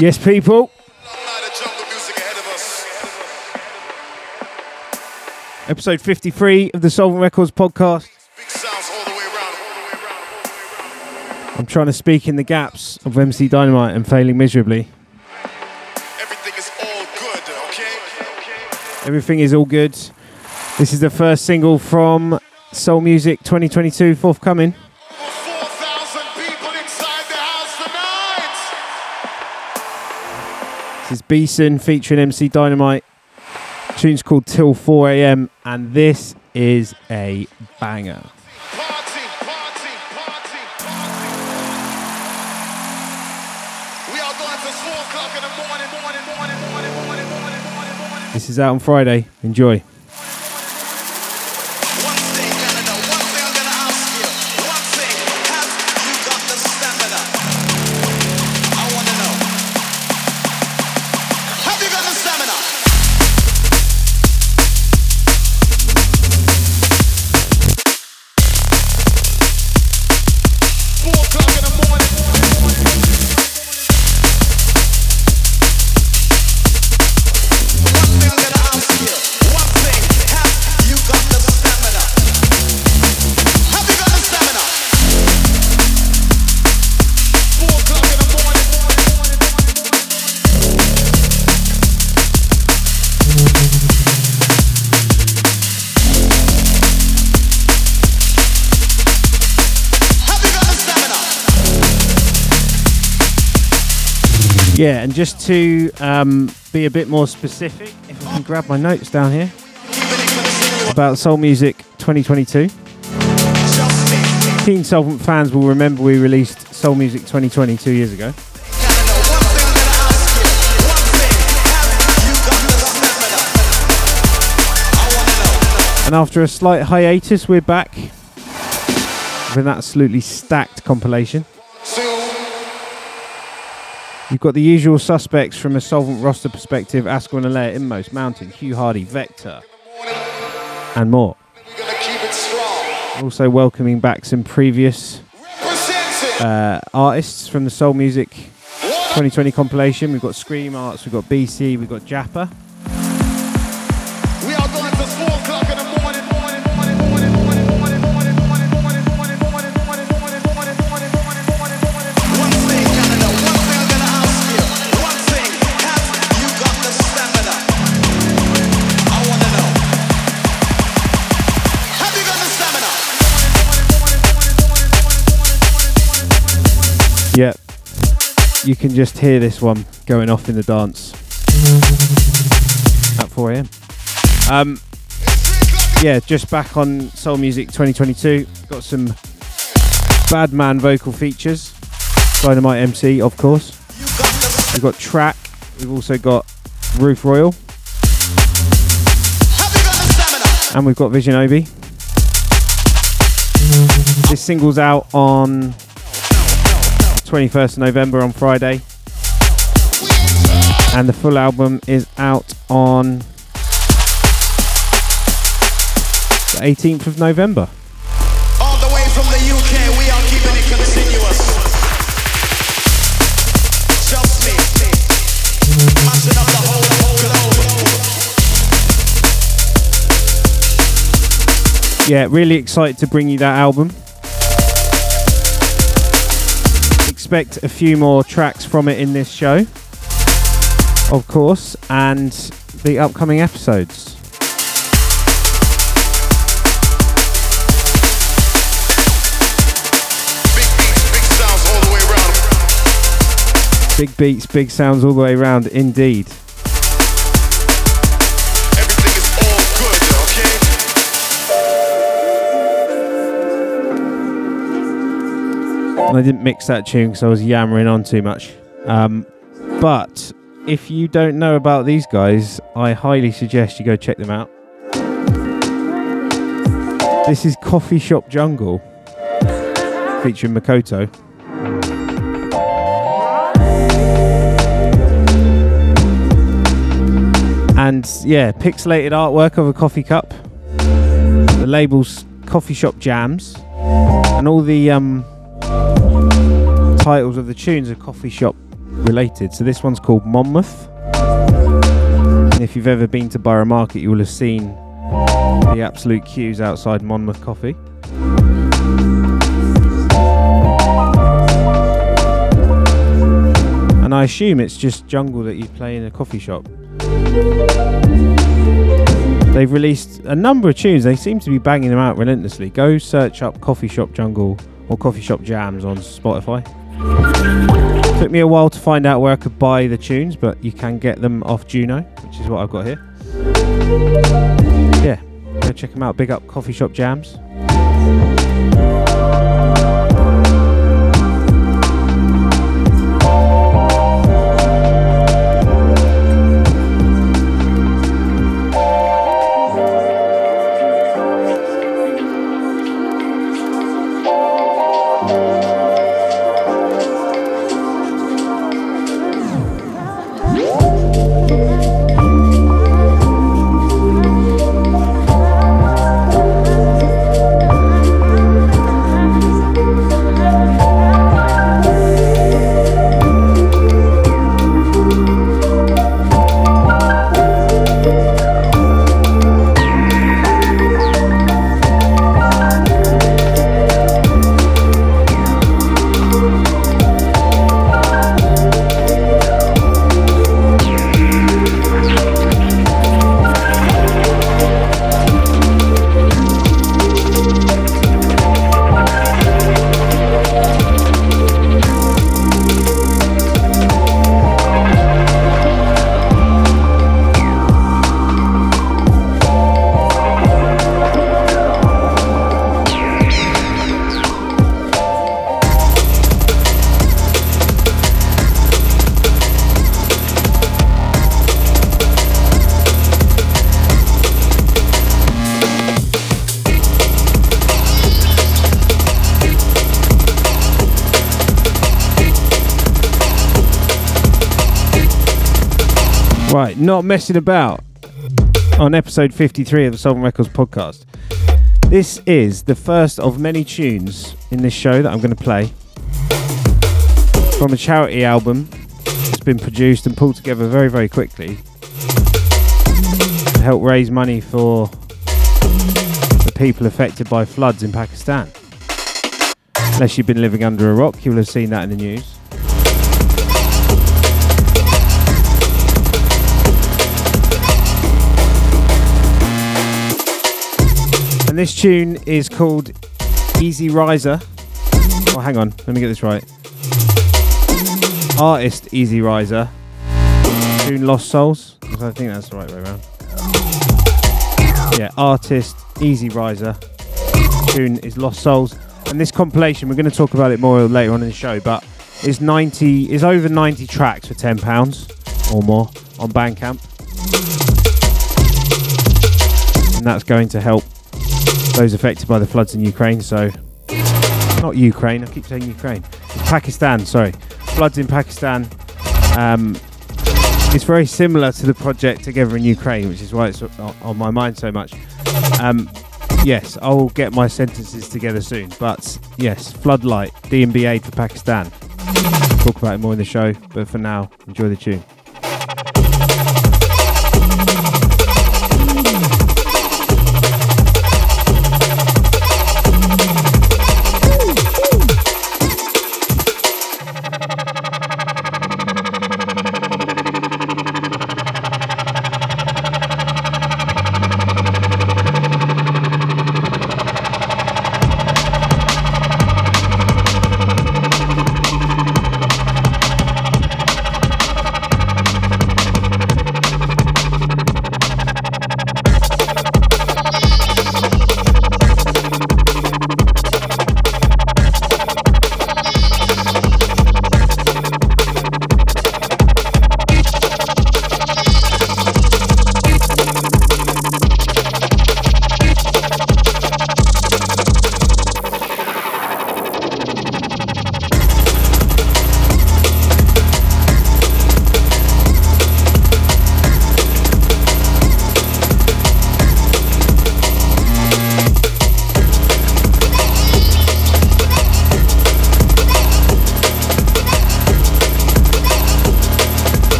Yes, people. Episode 53 of the Soulvent Records podcast. I'm trying to speak in the gaps of MC Dynamite and failing miserably. Everything is all good, okay? Everything is all good. This is the first single from Soul Music 2022 forthcoming. 4,000 people inside the house tonight. This is Beeson featuring MC Dynamite. The tune's called Till 4 AM, and this is a banger. This is out on Friday. Enjoy. Yeah, and just to be a bit more specific, if I can grab my notes down here, about Soul Music 2022. Keen Soulvent fans will remember we released Soul Music 2020 2 years ago. And after a slight hiatus, we're back with an absolutely stacked compilation. You've got the usual suspects from a Soulvent roster perspective: Ascor and Allaire, Inmost, Mountain, Hugh Hardy, Vector, and more. Also welcoming back some previous artists from the Soul Music 2020 compilation. We've got Scream Arts, we've got BCee, we've got Jappa. Yep, you can just hear this one going off in the dance at 4 AM. Yeah, just back on Soul Music 2022. Got some bad man vocal features. Dynamite MC, of course. We've got track. We've also got Ruth Royall. And we've got Visionobi. This single's out on 21st of November on Friday, and the full album is out on the 18th of November. All the way from the UK, we are keeping it continuous. Just me, mashing up the whole. Yeah, really excited to bring you that album. Expect a few more tracks from it in this show, of course, and the upcoming episodes. Big beats, big sounds all the way round. Big beats, big sounds all the way round, indeed. Everything is all good, okay? And I didn't mix that tune because I was yammering on too much. But if you don't know about these guys, I highly suggest you go check them out. This is Coffee Shop Jungle featuring Makoto. And yeah, pixelated artwork of a coffee cup. The label's Coffee Shop Jams. And all the titles of the tunes are Coffee Shop related. So this one's called Monmouth. And if you've ever been to Borough Market, you will have seen the absolute queues outside Monmouth Coffee. And I assume it's just jungle that you play in a coffee shop. They've released a number of tunes. They seem to be banging them out relentlessly. Go search up Coffee Shop Jungle or Coffee Shop Jams on Spotify. Took me a while to find out where I could buy the tunes, but you can get them off Juno, which is what I've got here. Yeah, go check them out. Big up Coffee Shop Jams. Not messing about on episode 53 of the Soulvent Records podcast. This is the first of many tunes in this show that I'm going to play from a charity album that's been produced and pulled together very, very quickly to help raise money for the people affected by floods in Pakistan. Unless you've been living under a rock, you'll have seen that in the news. And this tune is called EZ Riser. Oh, hang on, let me get this right. Artist EZ Riser. Tune Lost Souls. I think that's the right way around. Yeah, artist EZ Riser. Tune is Lost Souls. And this compilation, we're going to talk about it more later on in the show, but it's over 90 tracks for £10 or more on Bandcamp. And that's going to help those affected by the floods in Ukraine, Pakistan, sorry. Floods in Pakistan. It's very similar to the project Together in Ukraine, which is why it's on my mind so much. Yes, I'll get my sentences together soon. But yes, Floodlight, D&B Aid for Pakistan. Talk about it more in the show, but for now, enjoy the tune.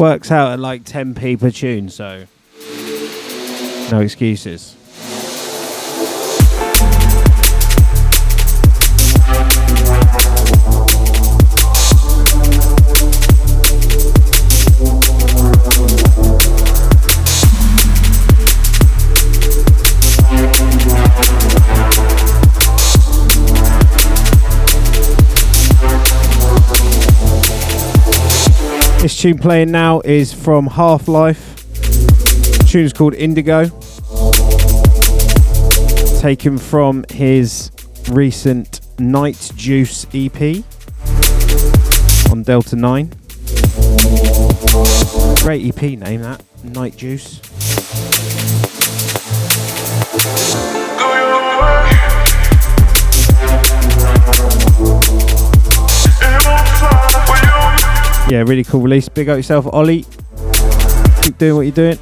Works out at like 10p per tune, so no excuses. This tune playing now is from Half-Life. The tune's called Indigo. Taken from his recent Night Juice EP on Delta 9. Great EP name that, Night Juice. Yeah, really cool release. Big up yourself, Ollie. Keep doing what you're doing.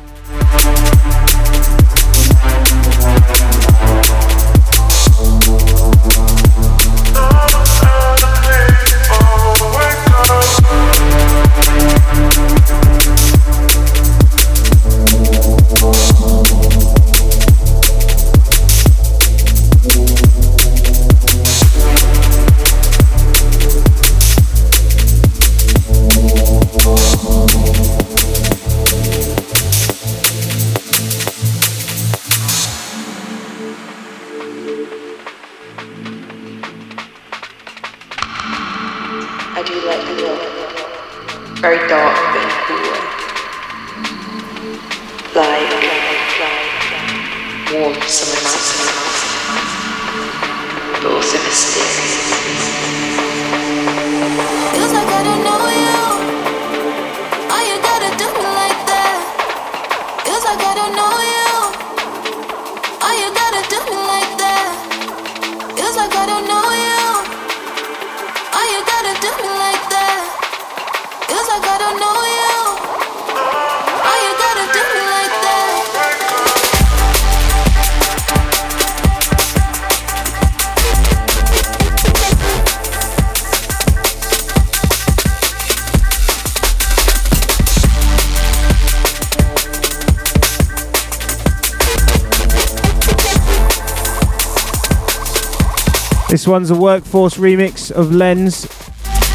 This one's a Workforce remix of Lens,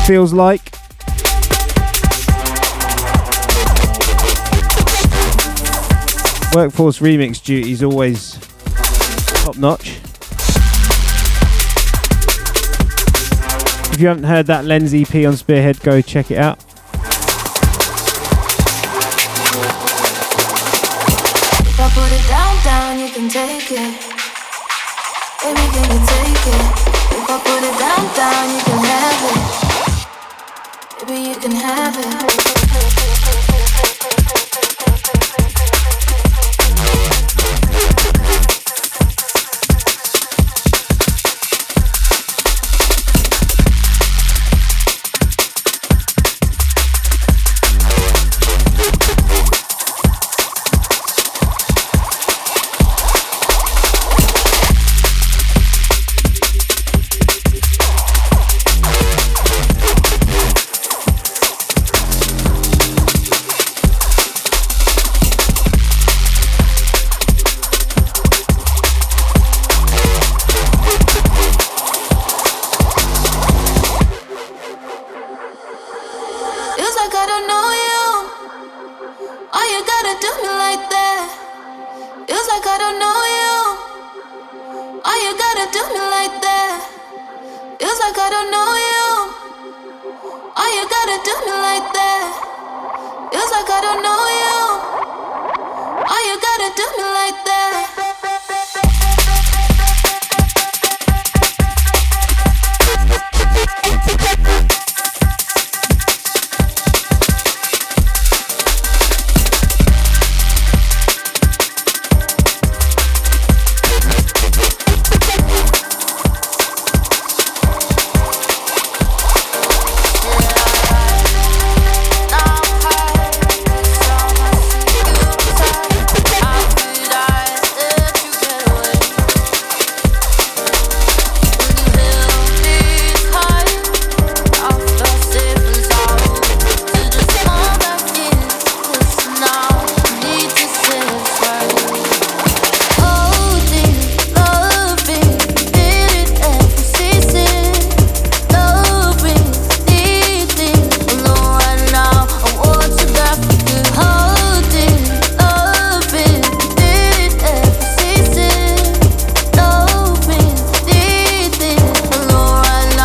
Feels Like. Workforce remix duty's always top notch. If you haven't heard that Lens EP on Spearhead, go check it out. If I put it down, you can take it. Baby, can you take it? If I put it down, you can have it. Baby, you can have it.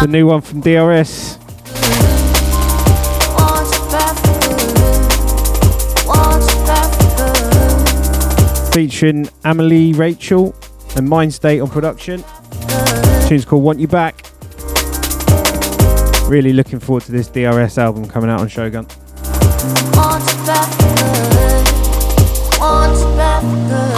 a new one from DRS. Featuring Amelie Rachel and Mindstate on production. The tune's called Want You Back. Really looking forward to this DRS album coming out on Shogun.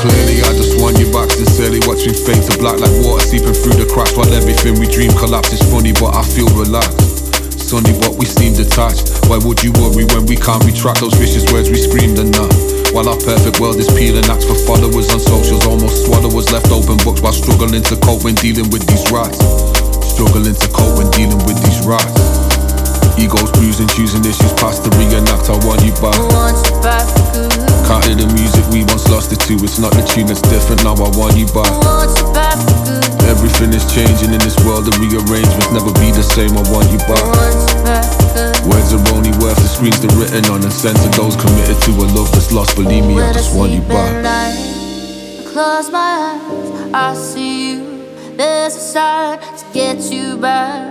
Clearly I just want you back sincerely, watching fade to black like water seeping through the cracks while everything we dream collapses. Funny but I feel relaxed, sunny but we seem detached. Why would you worry when we can't retract those vicious words we screamed and not? While our perfect world is peeling acts for followers on socials, almost swallowers, left open books while struggling to cope when dealing with these rats. Struggling to cope when dealing with these rats. Egos bruising, choosing issues past to reenact. I want you back. Can't hear the music we once lost it to. It's not the tune that's different, now I want you back. Everything is changing in this world, the rearrangements never be the same. I want you back. Words are only worth the screens they're written on, and sent to those committed to a love that's lost. Believe me, I just want you back. I close my eyes, I see you. There's a sign to get you back.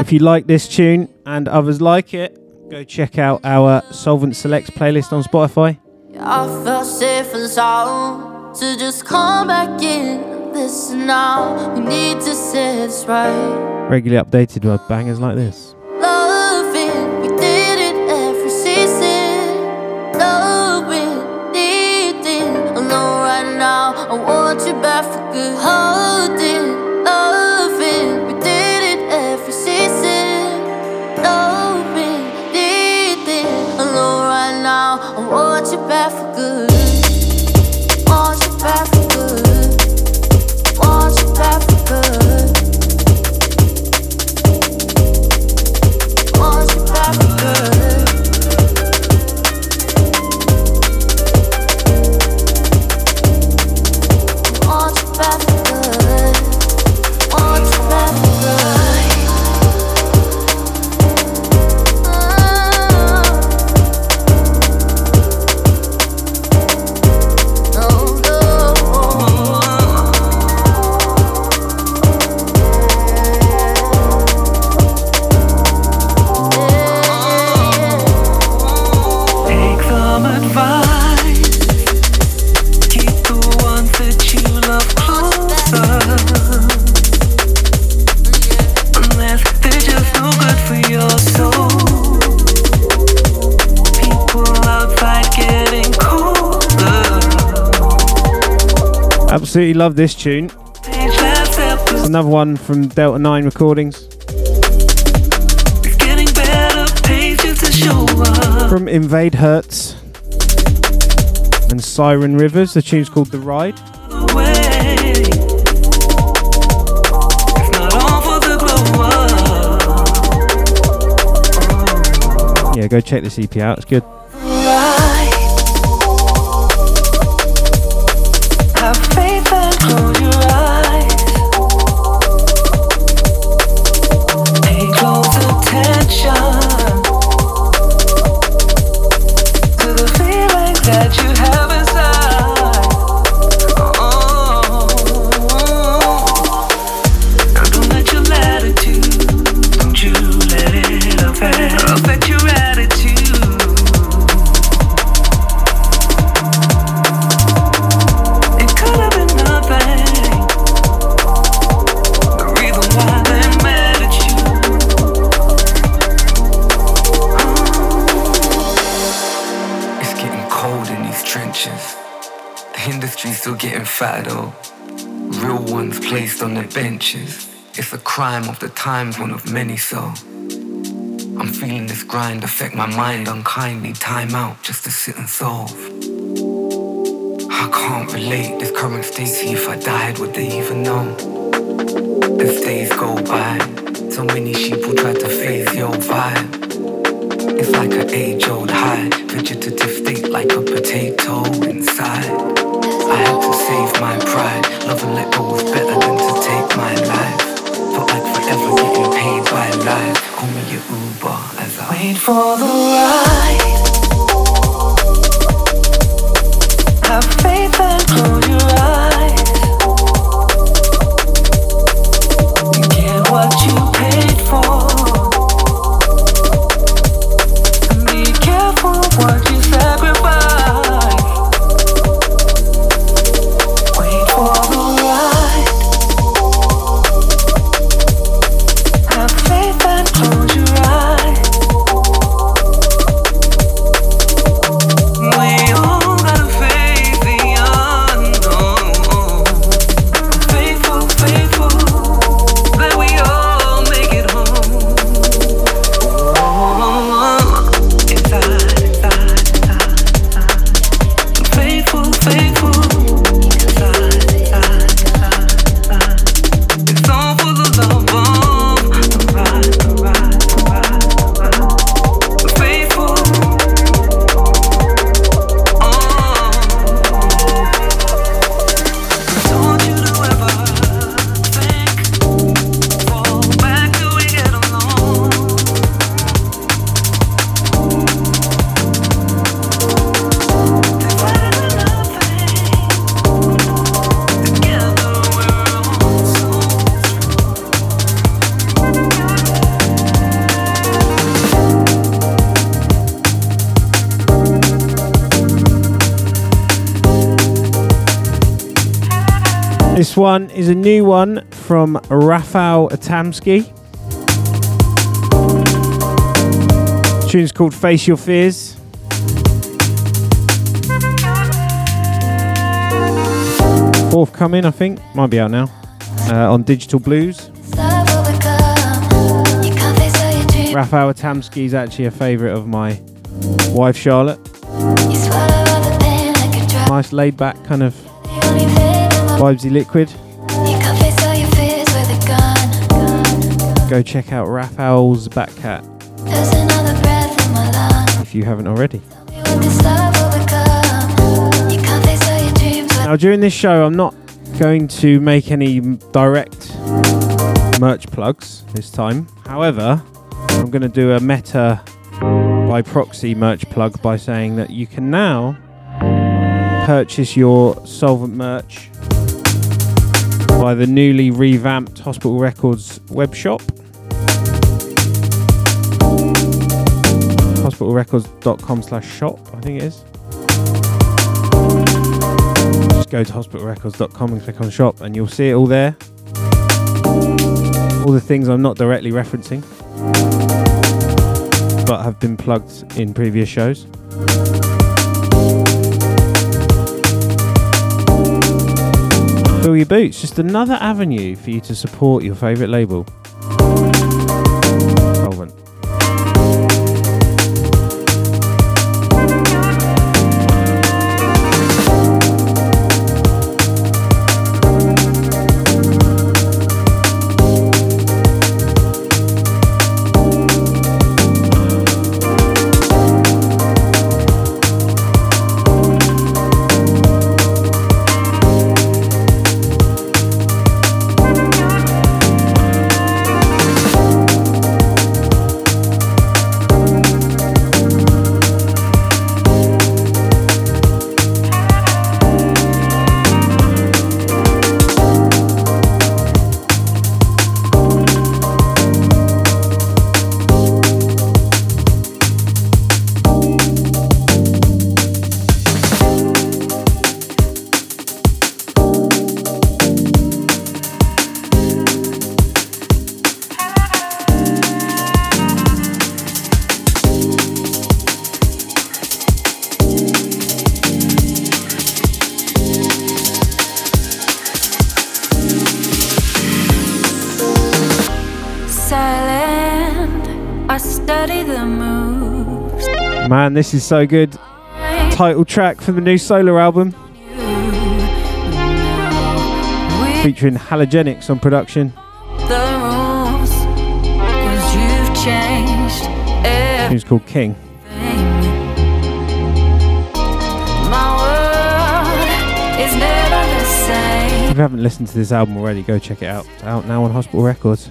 If you like this tune and others like it, go check out our Soulvent Selects playlist on Spotify. I felt safe and sound to just come back in this now. We need to say this right. Regularly updated with bangers like this. I want you back for good. Holding, loving, we did it every season. Loving, needing, alone right now. I want you back for good. Want you back for good. Want you back for good. Want you back for good. Absolutely love this tune. It's another one from Delta 9 Recordings. It's getting better, patience is sure. From Invade Hertz and Siren Rivers. The tune's called The Ride. Yeah, go check this EP out, it's good. Real ones placed on their benches. It's a crime of the times, one of many, so I'm feeling this grind affect my mind unkindly. Time out just to sit and solve. I can't relate this current state to if I died, would they even know? As days go by, so many people try to phase your vibe. It's like an age-old high, vegetative state like a potato inside. I had to save my pride. Love and let go was better than to take my life. Felt like forever getting paid by life. Call me your Uber as I wait for the ride. Have faith and close your eyes. You get what you paid This one is a new one from Rafau Etamski. The tune's called Face Your Fears. Forthcoming, I think. Might be out now. On Digital Blues. Rafał Tamski is actually a favourite of my wife Charlotte. Nice laid back kind of vibesy liquid. Go check out Rafał's Back Cat if you haven't already. Now during this show I'm not going to make any direct merch plugs this time. However, I'm going to do a Meta by proxy merch plug by saying that you can now purchase your Soulvent merch by the newly revamped Hospital Records web shop, hospitalrecords.com/shop, I think it is. Just go to hospitalrecords.com and click on shop and you'll see it all there. All the things I'm not directly referencing, but have been plugged in previous shows. Fill your boots, just another avenue for you to support your favourite label. Soulvent. Man, this is so good. Title track from the new Solar album, featuring Halogenics on production. It's called King. If you haven't listened to this album already, go check it out. It's out now on Hospital Records.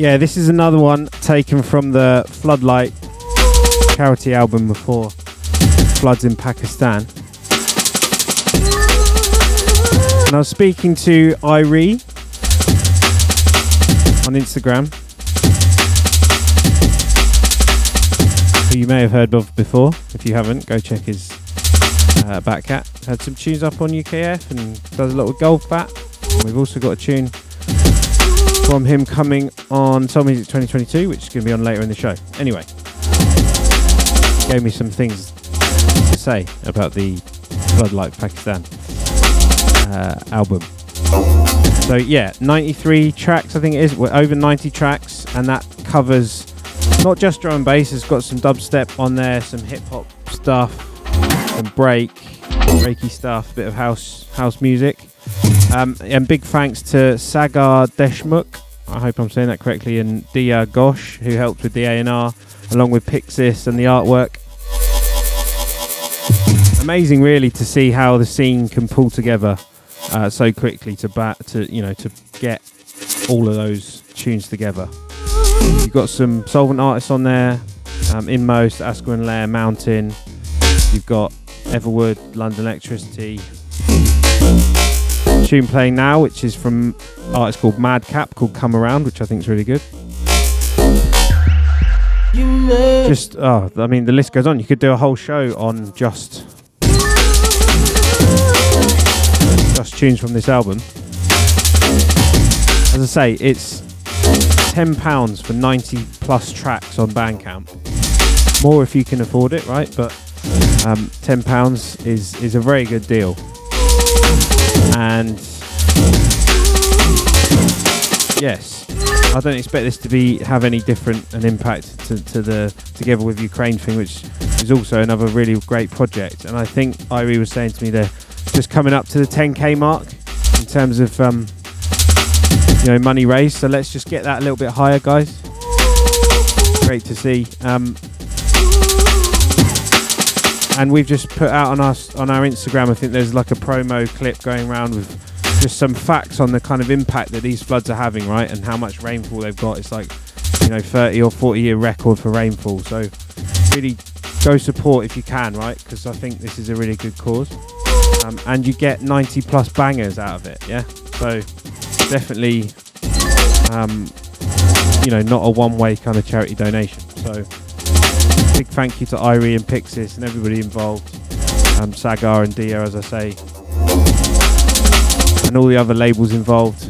Yeah, this is another one taken from the Floodlight charity album before floods in Pakistan. And I was speaking to IYRE on Instagram, who you may have heard of before. If you haven't, go check his back cat. Had some tunes up on UKF and does a lot with Golf Bat. And we've also got a tune from him coming on Soul Music 2022, which is going to be on later in the show. Anyway, gave me some things to say about the Floodlight Pakistan album. So yeah, 93 tracks I think it is. We're over 90 tracks, and that covers not just drum and bass. It's got some dubstep on there, some hip hop stuff, some breaky stuff, bit of house music. And big thanks to Sagar Deshmukh, I hope I'm saying that correctly, and Dia Ghosh, who helped with the A&R along with Pixis and the artwork. Amazing really to see how the scene can pull together so quickly to get all of those tunes together. You've got some Soulvent artists on there, Inmost, Ascor and Allaire, Mountain. You've got Everwood, London Electricity. Tune playing now, which is from artist called Madcap, called Come Around, which I think is really good. Just, the list goes on. You could do a whole show on just tunes from this album. As I say, it's £10 for 90 plus tracks on Bandcamp. More if you can afford it, right? But £10 is a very good deal. And yes, I don't expect this to have any different an impact to the Together With Ukraine thing, which is also another really great project. And I think IYRE was saying to me they're just coming up to the 10k mark in terms of money raised. So let's just get that a little bit higher, guys. Great to see. And we've just put out on our Instagram, I think there's like a promo clip going around with just some facts on the kind of impact that these floods are having, right? And how much rainfall they've got. It's like, 30 or 40-year record for rainfall. So really go support if you can, right? Because I think this is a really good cause. And you get 90 plus bangers out of it, yeah? So definitely, not a one-way kind of charity donation. So big thank you to IYRE and Pixis and everybody involved, Sagar and Dia, as I say, and all the other labels involved.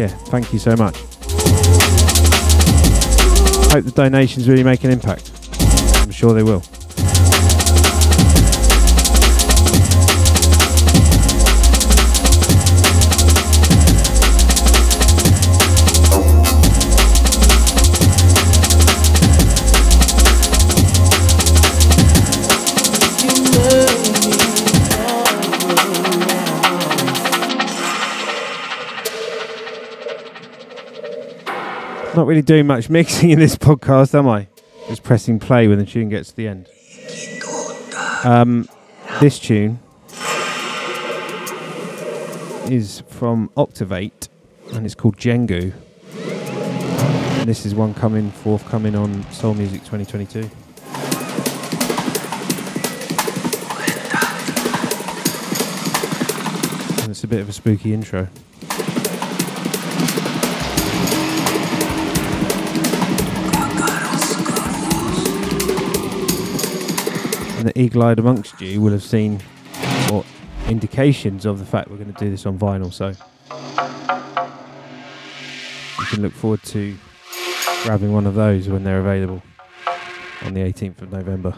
Yeah, thank you so much. Hope the donations really make an impact. I'm sure they will. Not really doing much mixing in this podcast, am I? Just pressing play when the tune gets to the end. This tune is from Octavate, and it's called Jengu. And this is one forthcoming on Soul Music 2022. And it's a bit of a spooky intro. And the eagle-eyed amongst you will have seen what indications of the fact we're going to do this on vinyl, so you can look forward to grabbing one of those when they're available on the 18th of November.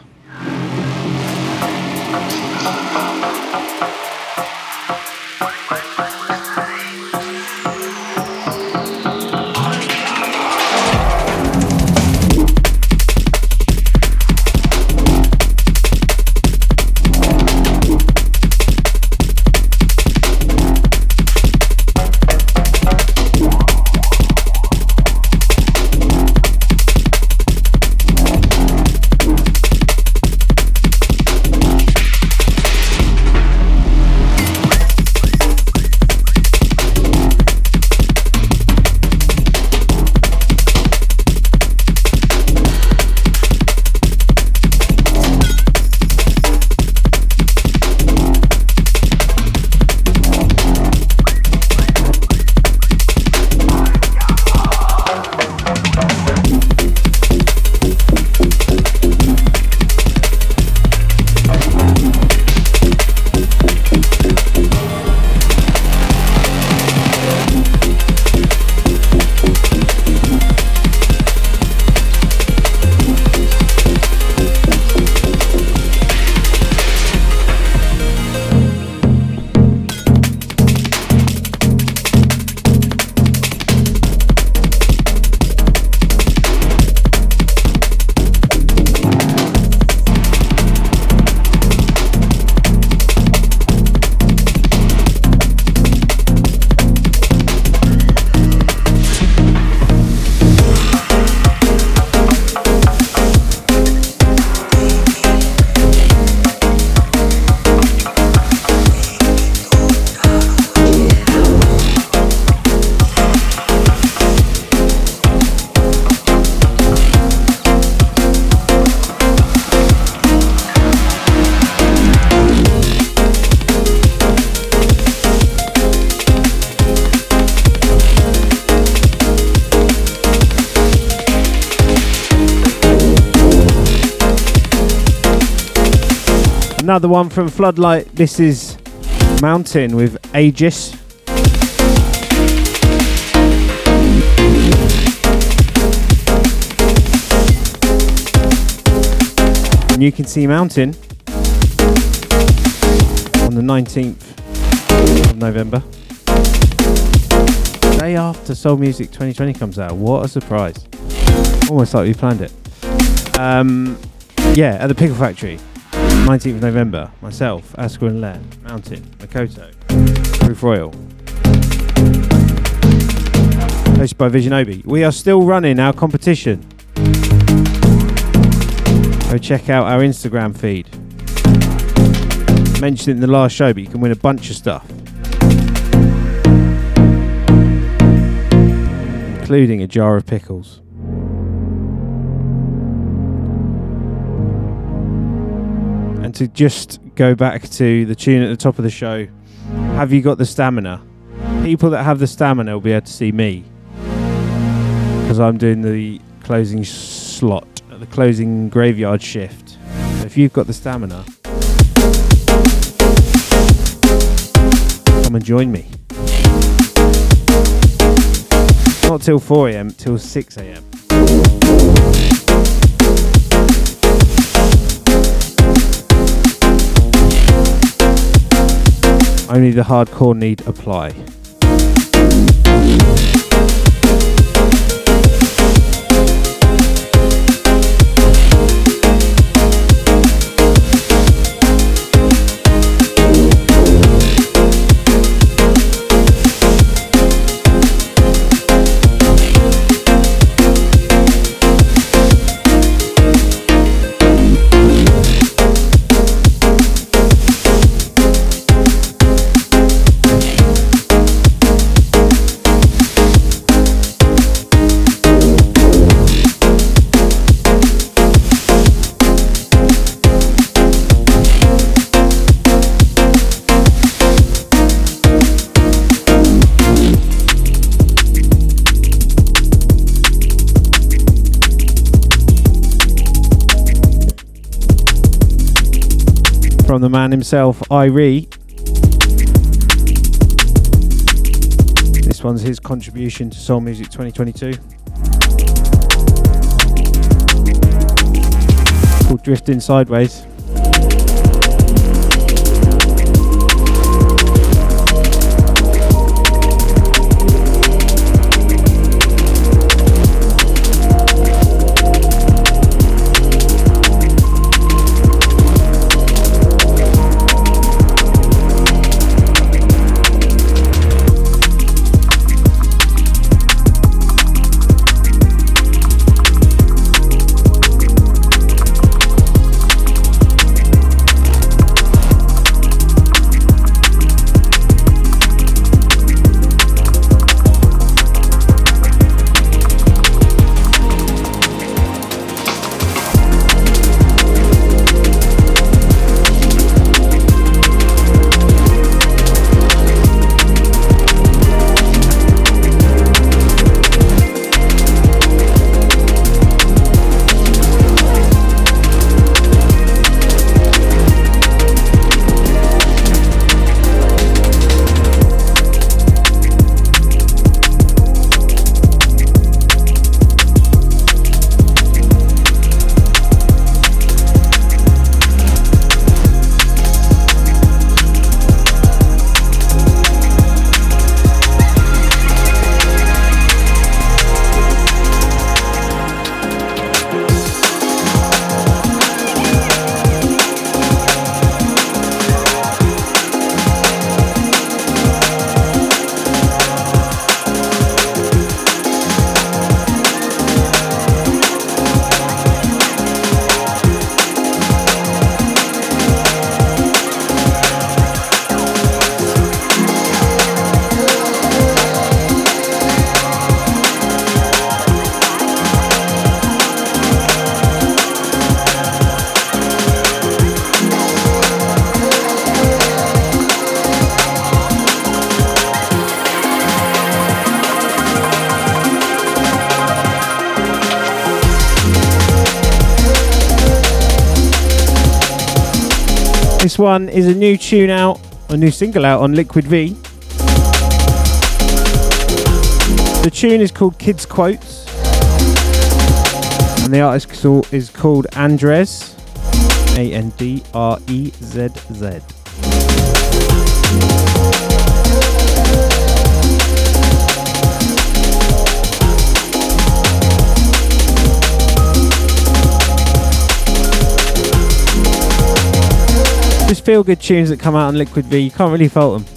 Another one from Floodlight. This is Mountain with Aegis. And you can see Mountain on the 19th of November. Day after Soul Music 2020 comes out. What a surprise. Almost like we planned it. Yeah, at the Pickle Factory, 19th of November. Myself, Ascor and Allaire, Mountain, Makoto, Ruth Royall. Hosted by Visionobi. We are still running our competition. Go check out our Instagram feed. Mentioned it in the last show, but you can win a bunch of stuff, including a jar of pickles. And to just go back to the tune at the top of the show, have you got the stamina? People that have the stamina will be able to see me, because I'm doing the closing slot, the closing graveyard shift. So if you've got the stamina, come and join me. Not till 4 a.m, till 6 a.m. Only the hardcore need apply. From the man himself, IYRE. This one's his contribution to Soul Music 2022. It's called Drifting Sideways. This one is a new tune out, a new single out on Liquid V. The tune is called Kids Quotes and the artist is called Andrez, A-N-D-R-E-Z-Z. Just feel good tunes that come out on Liquid V, you can't really fault them.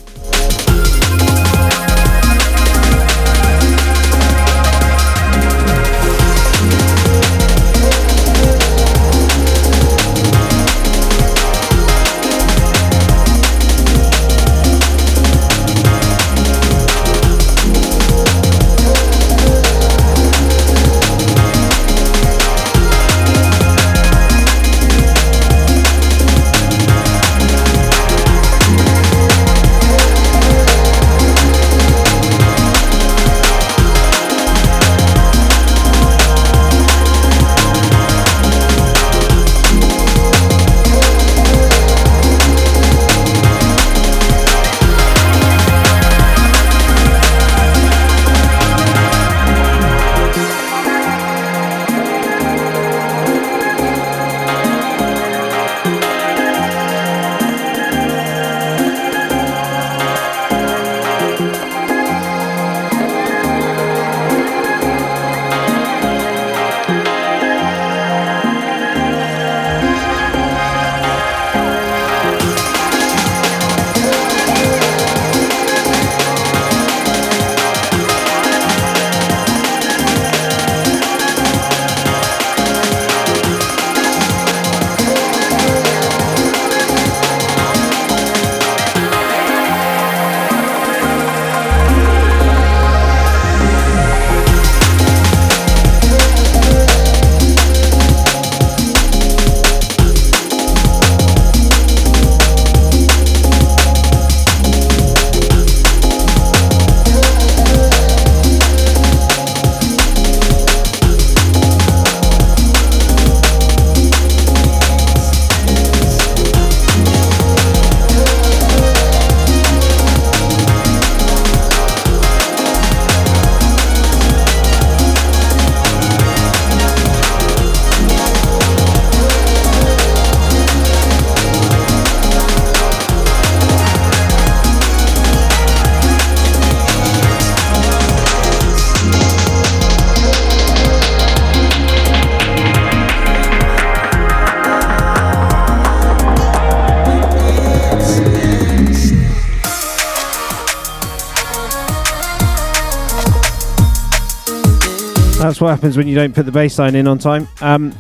That's what happens when you don't put the bass line in on time.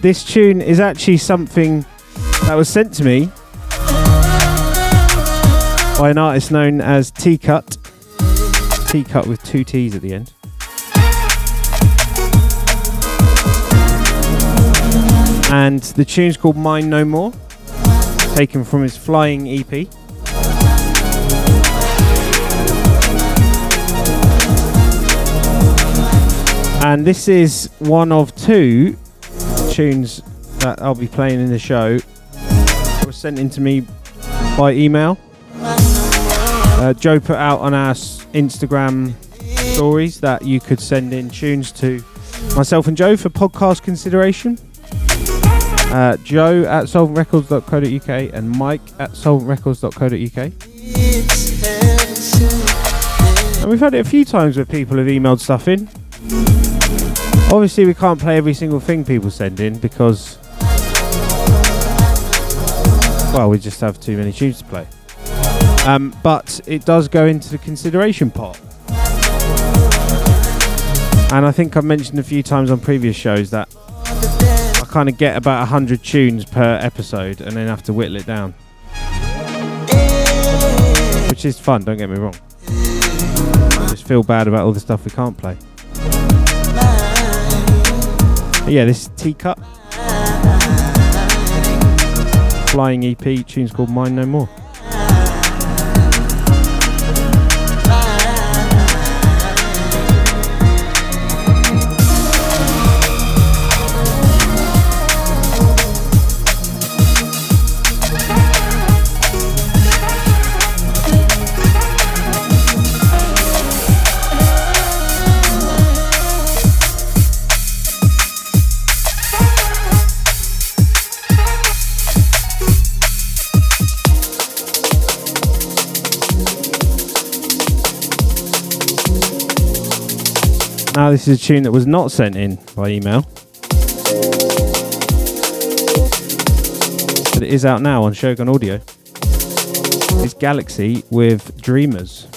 This tune is actually something that was sent to me by an artist known as T-Cutt. T-Cutt with two T's at the end. And the tune's called Mine No More, taken from his Flying EP. And this is one of two tunes that I'll be playing in the show. It was sent in to me by email. Joe put out on our Instagram stories that you could send in tunes to myself and Joe for podcast consideration. Joe at soulventrecords.co.uk and Mike at soulventrecords.co.uk. And we've had it a few times where people have emailed stuff in. Obviously we can't play every single thing people send in because, well, we just have too many tunes to play. But it does go into the consideration pot. And I think I've mentioned a few times on previous shows that I kind of get about 100 tunes per episode and then have to whittle it down. Which is fun, don't get me wrong. I just feel bad about all the stuff we can't play. Yeah, this is T-Cutt. Flying EP, tune's called Mine No More. now this is a tune that was not sent in by email, but it is out now on Shogun Audio. It's Galaxy with Dreamers.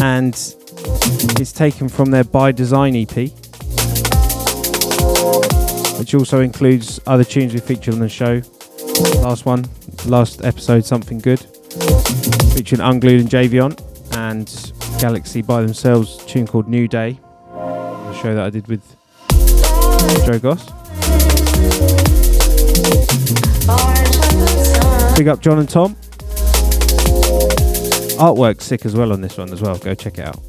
And it's taken from their By Design EP, which also includes other tunes we featured on the show. Last episode, Something Good, featuring Unglued and Javion, and Galaxy by themselves, a tune called New Day, the show that I did with Joe Goss. Big up John and Tom. Artwork's sick as well on this one as well, go check it out.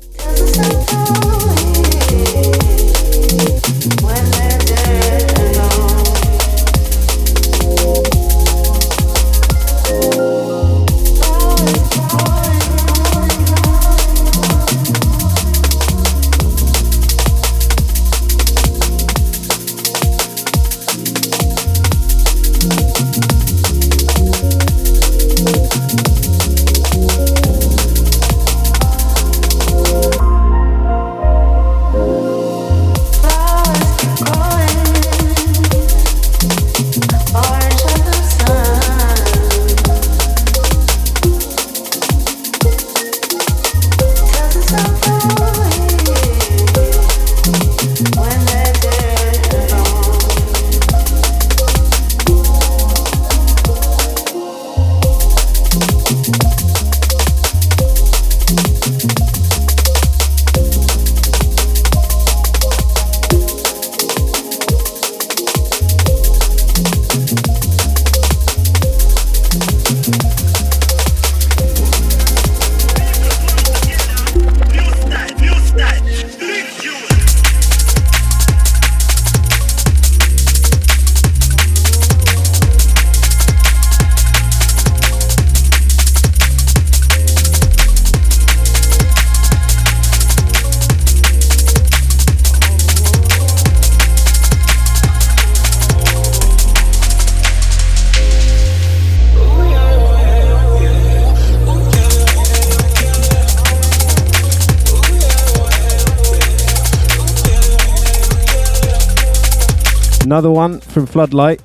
Another one from Floodlight.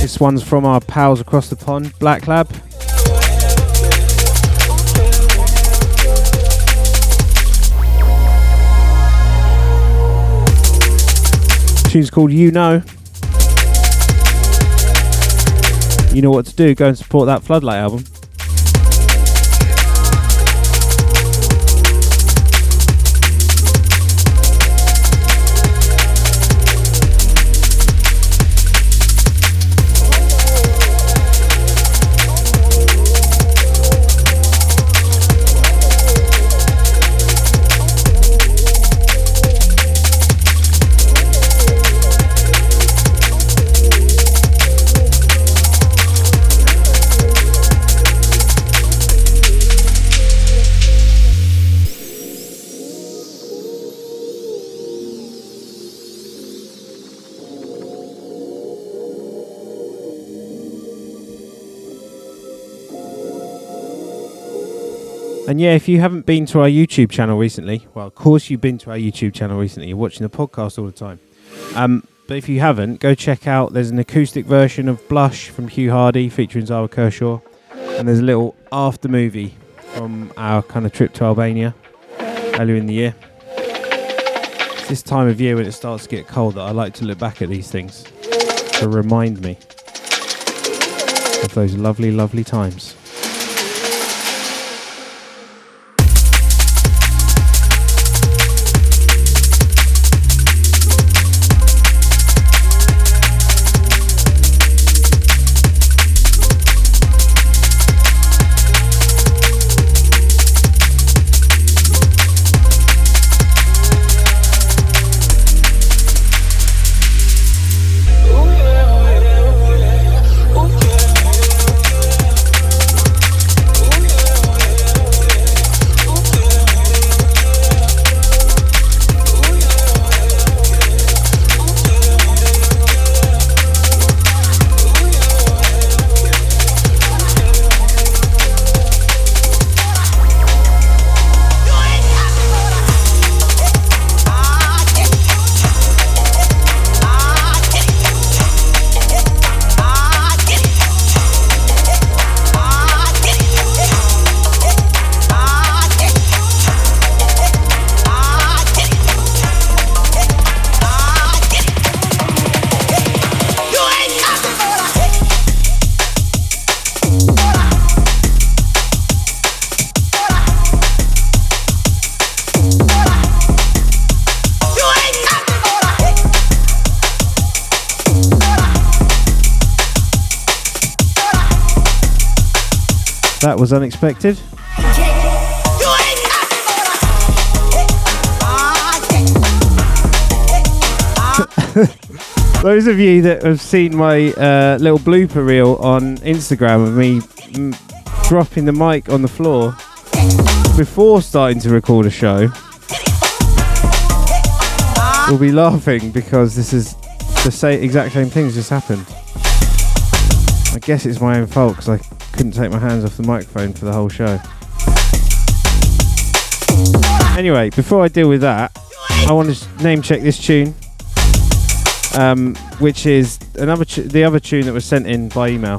This one's from our pals across the pond, Black Lab. Tune's called You Know. You know what to do, go and support that Floodlight album. And yeah, if you haven't been to our YouTube channel recently, well, of course you've been to our YouTube channel recently. You're watching the podcast all the time. But if you haven't, go check out, there's an acoustic version of Blush from Hugh Hardy featuring Zara Kershaw. And there's a little after movie from our kind of trip to Albania earlier in the year. It's this time of year when it starts to get cold that I like to look back at these things to remind me of those lovely, lovely times. That was unexpected. Those of you that have seen my little blooper reel on Instagram of me dropping the mic on the floor before starting to record a show will be laughing, because this is the exact same thing's just happened. I guess it's my own fault because I couldn't take my hands off the microphone for the whole show. Anyway, before I deal with that, I want to name check this tune, which is another the other tune that was sent in by email.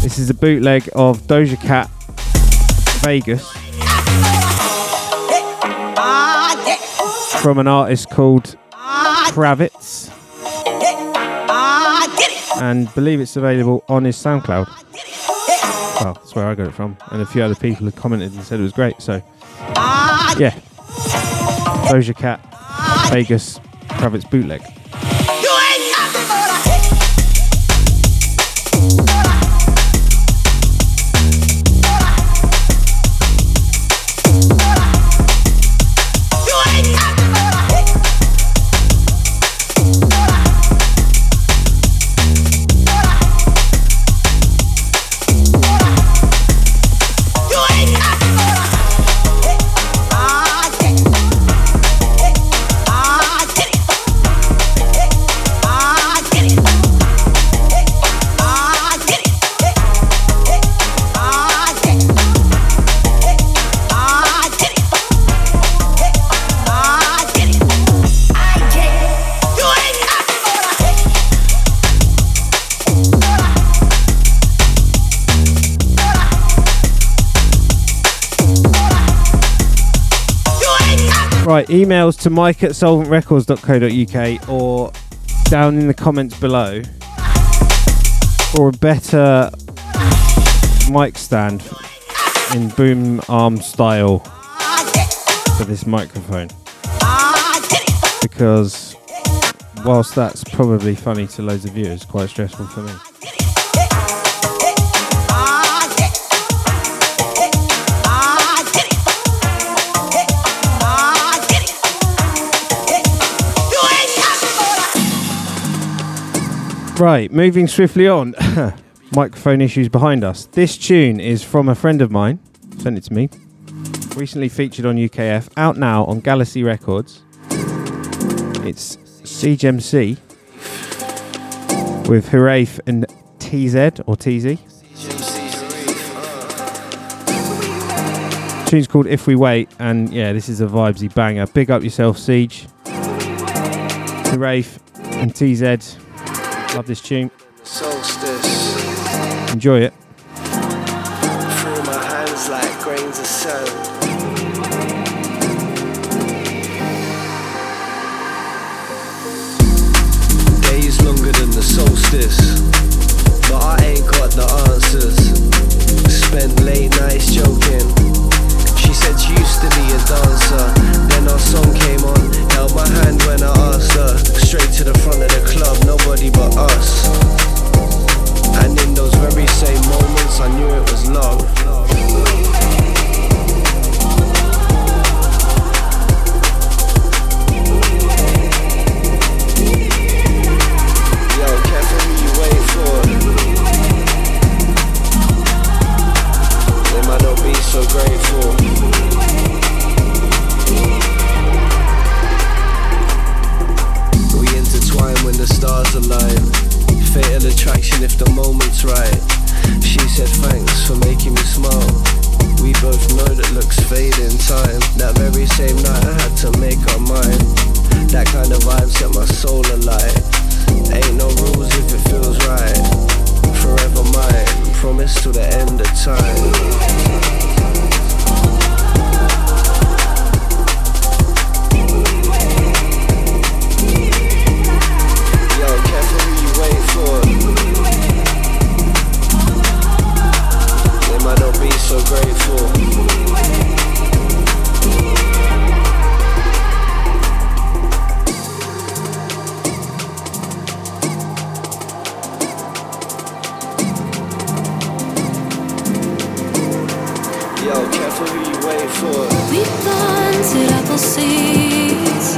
This is a bootleg of Doja Cat, Vegas, from an artist called Kravitz, and believe it's available on his SoundCloud. Well, that's where I got it from, and a few other people had commented and said it was great, so yeah, Doja Cat, Vegas, Kravitz bootleg. Right, emails to mike@soulventrecords.co.uk or down in the comments below for a better mic stand in boom arm style for this microphone, because whilst that's probably funny to loads of viewers, quite stressful for me. Right, moving swiftly on. Microphone issues behind us. This tune is from a friend of mine, sent it to me, recently featured on UKF, out now on Galaxy Records. It's CGMC with Huraif and TZ, or TZ. The tune's called If We Wait, and yeah, this is a vibesy banger. Big up yourself, Siege. Huraif and TZ. Love this tune. Solstice. Enjoy it. Through my hands like grains of sand. Days longer than the solstice, but I ain't got the answers. Spent late nights joking. She said she used to be a dancer. Then our song came on, held my hand when I asked her. Straight to the front of the club, nobody but us. And in those very same moments I knew it was love. So grateful. We intertwine when the stars align. Fatal attraction if the moment's right. She said thanks for making me smile. We both know that looks fade in time. That very same night I had to make our mind. That kind of vibe set my soul alight. Ain't no rules if it feels right. Forever mine, promise till the end of time. So grateful. suns at apple seeds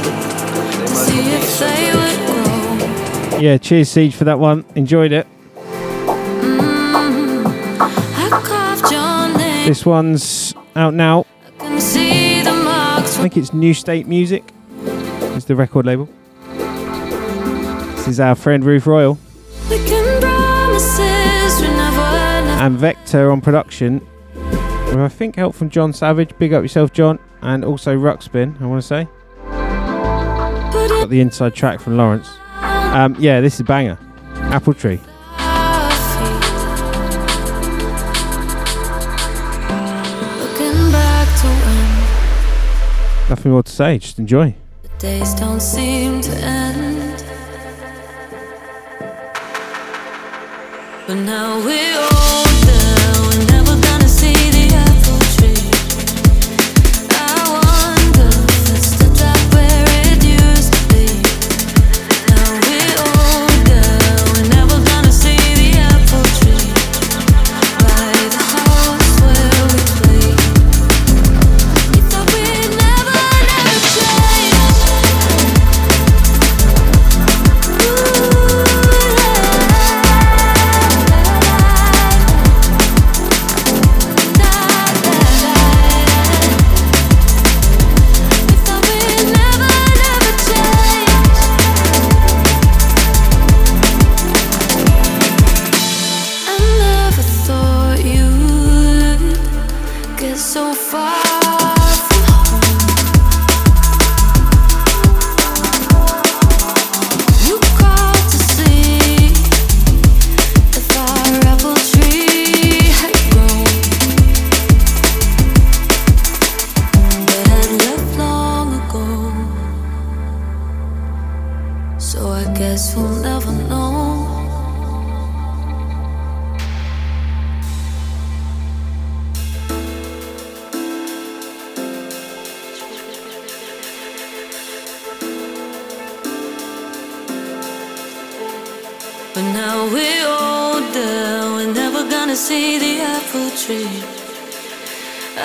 to see if they would grow. Yeah, cheers Siege for that one. Enjoyed it. This one's out now. I think it's New State Music. It's the record label. This is our friend Ruth Royall. And Vector on production. With, I think, help from John Savage. Big up yourself, John. And also Ruckspin, I want to say. Got the inside track from Lawrence. Yeah, this is a banger. Apple Tree. Nothing more to say, just enjoy. The days don't seem to end, but now we're older, we're never gonna see the apple tree.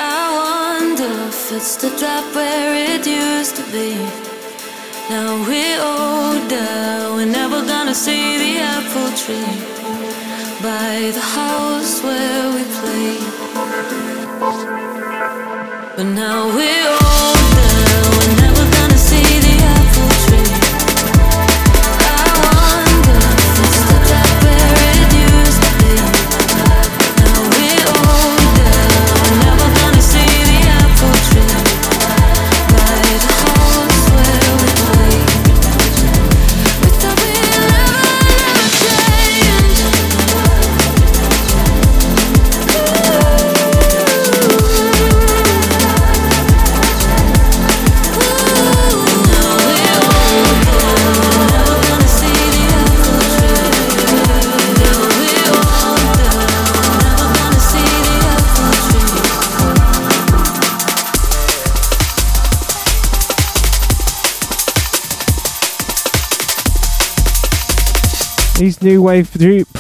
I wonder if it's still that where it used to be. Now we're older, we're never gonna see the apple tree by the house where we play. These new wave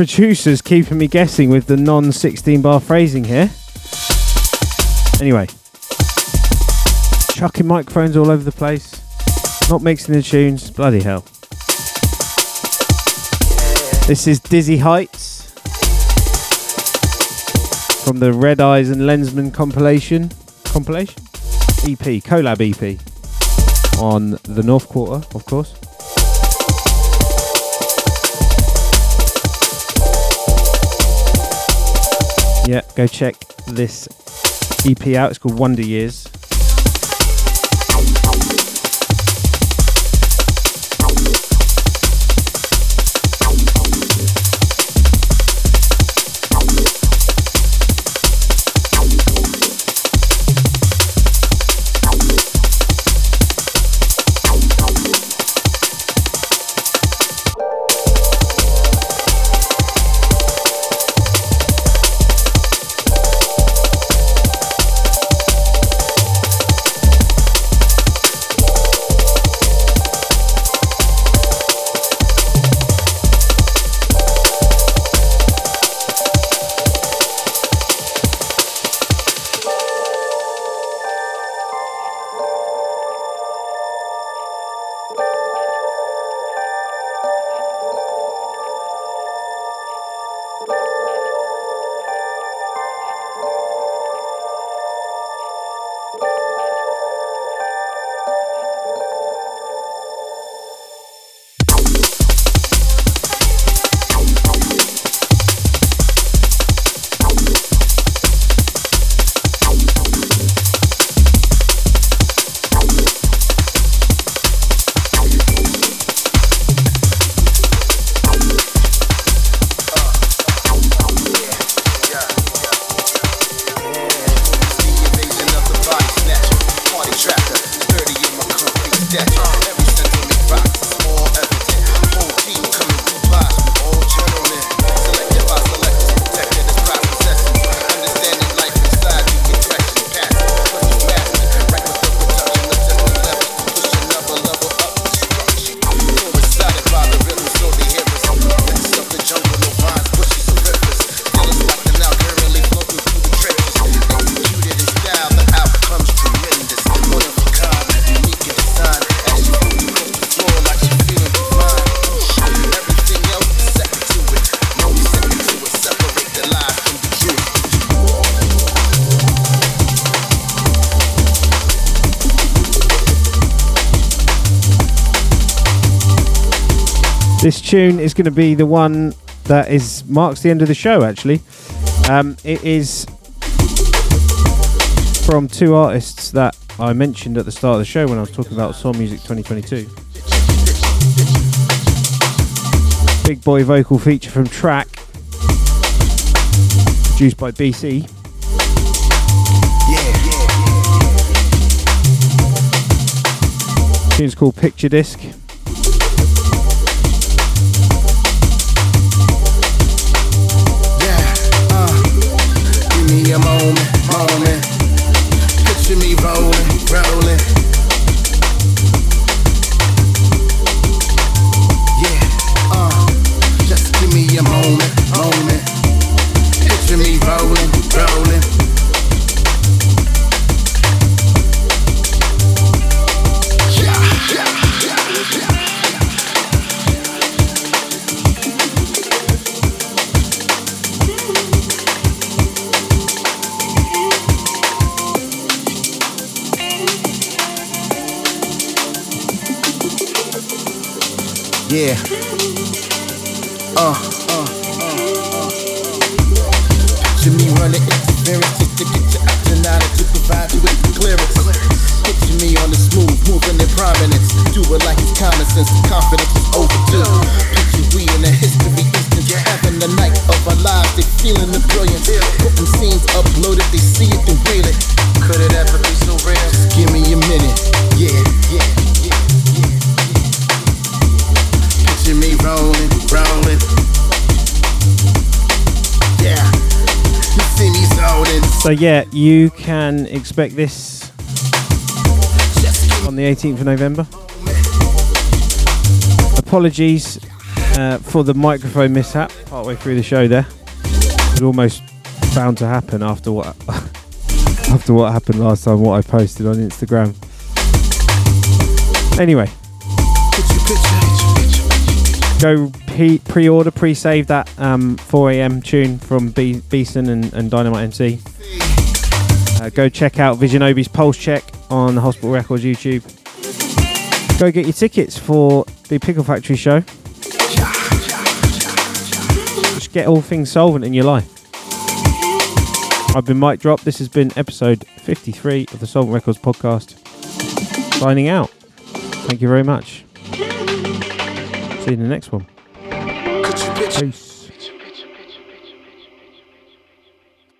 producers keeping me guessing with the non-16 bar phrasing here. Anyway, chucking microphones all over the place, not mixing the tunes, bloody hell. This is Dizzy Heights from the Red Eyes and Lensman compilation? EP, collab EP on the North Quarter, of course. Yeah, go check this EP out. It's called Wonder Years. This tune is going to be the one that is marks the end of the show, actually. It is from two artists that I mentioned at the start of the show when I was talking about Soul Music 2022. Big Boy vocal feature from Track, produced by BCee. The tune's called Picture Disc. Give me a moment. Picture me rolling. Just give me a moment. Picture me rolling. Yeah. Picture me running interference to get you out your knowledge to provide you with the clearance. Picture me on the smooth, moving in prominence. Do it like it's common sense, confidence is overdue. Picture we in a history instance, having the night of our lives, they feeling the brilliance. Put them scenes uploaded, they see it and reel it. Could it ever be so real? Just give me a minute, yeah. Picture me rolling. Yeah, you see me zoning. So yeah, you can expect this on the 18th of November. Apologies for the microphone mishap partway through the show. There, it was almost bound to happen after what after what happened last time. What I posted on Instagram. Anyway. Go pre-order, pre-save that 4am tune from Beeson and Dynamite MC. Go check out Visionobi's Pulse Check on the Hospital Records YouTube. Go get your tickets for the Pickle Factory show. Just get all things Soulvent in your life. I've been Mike Drop. This has been episode 53 of the Soulvent Records podcast. Signing out. Thank you very much. See you in the next one. Peace.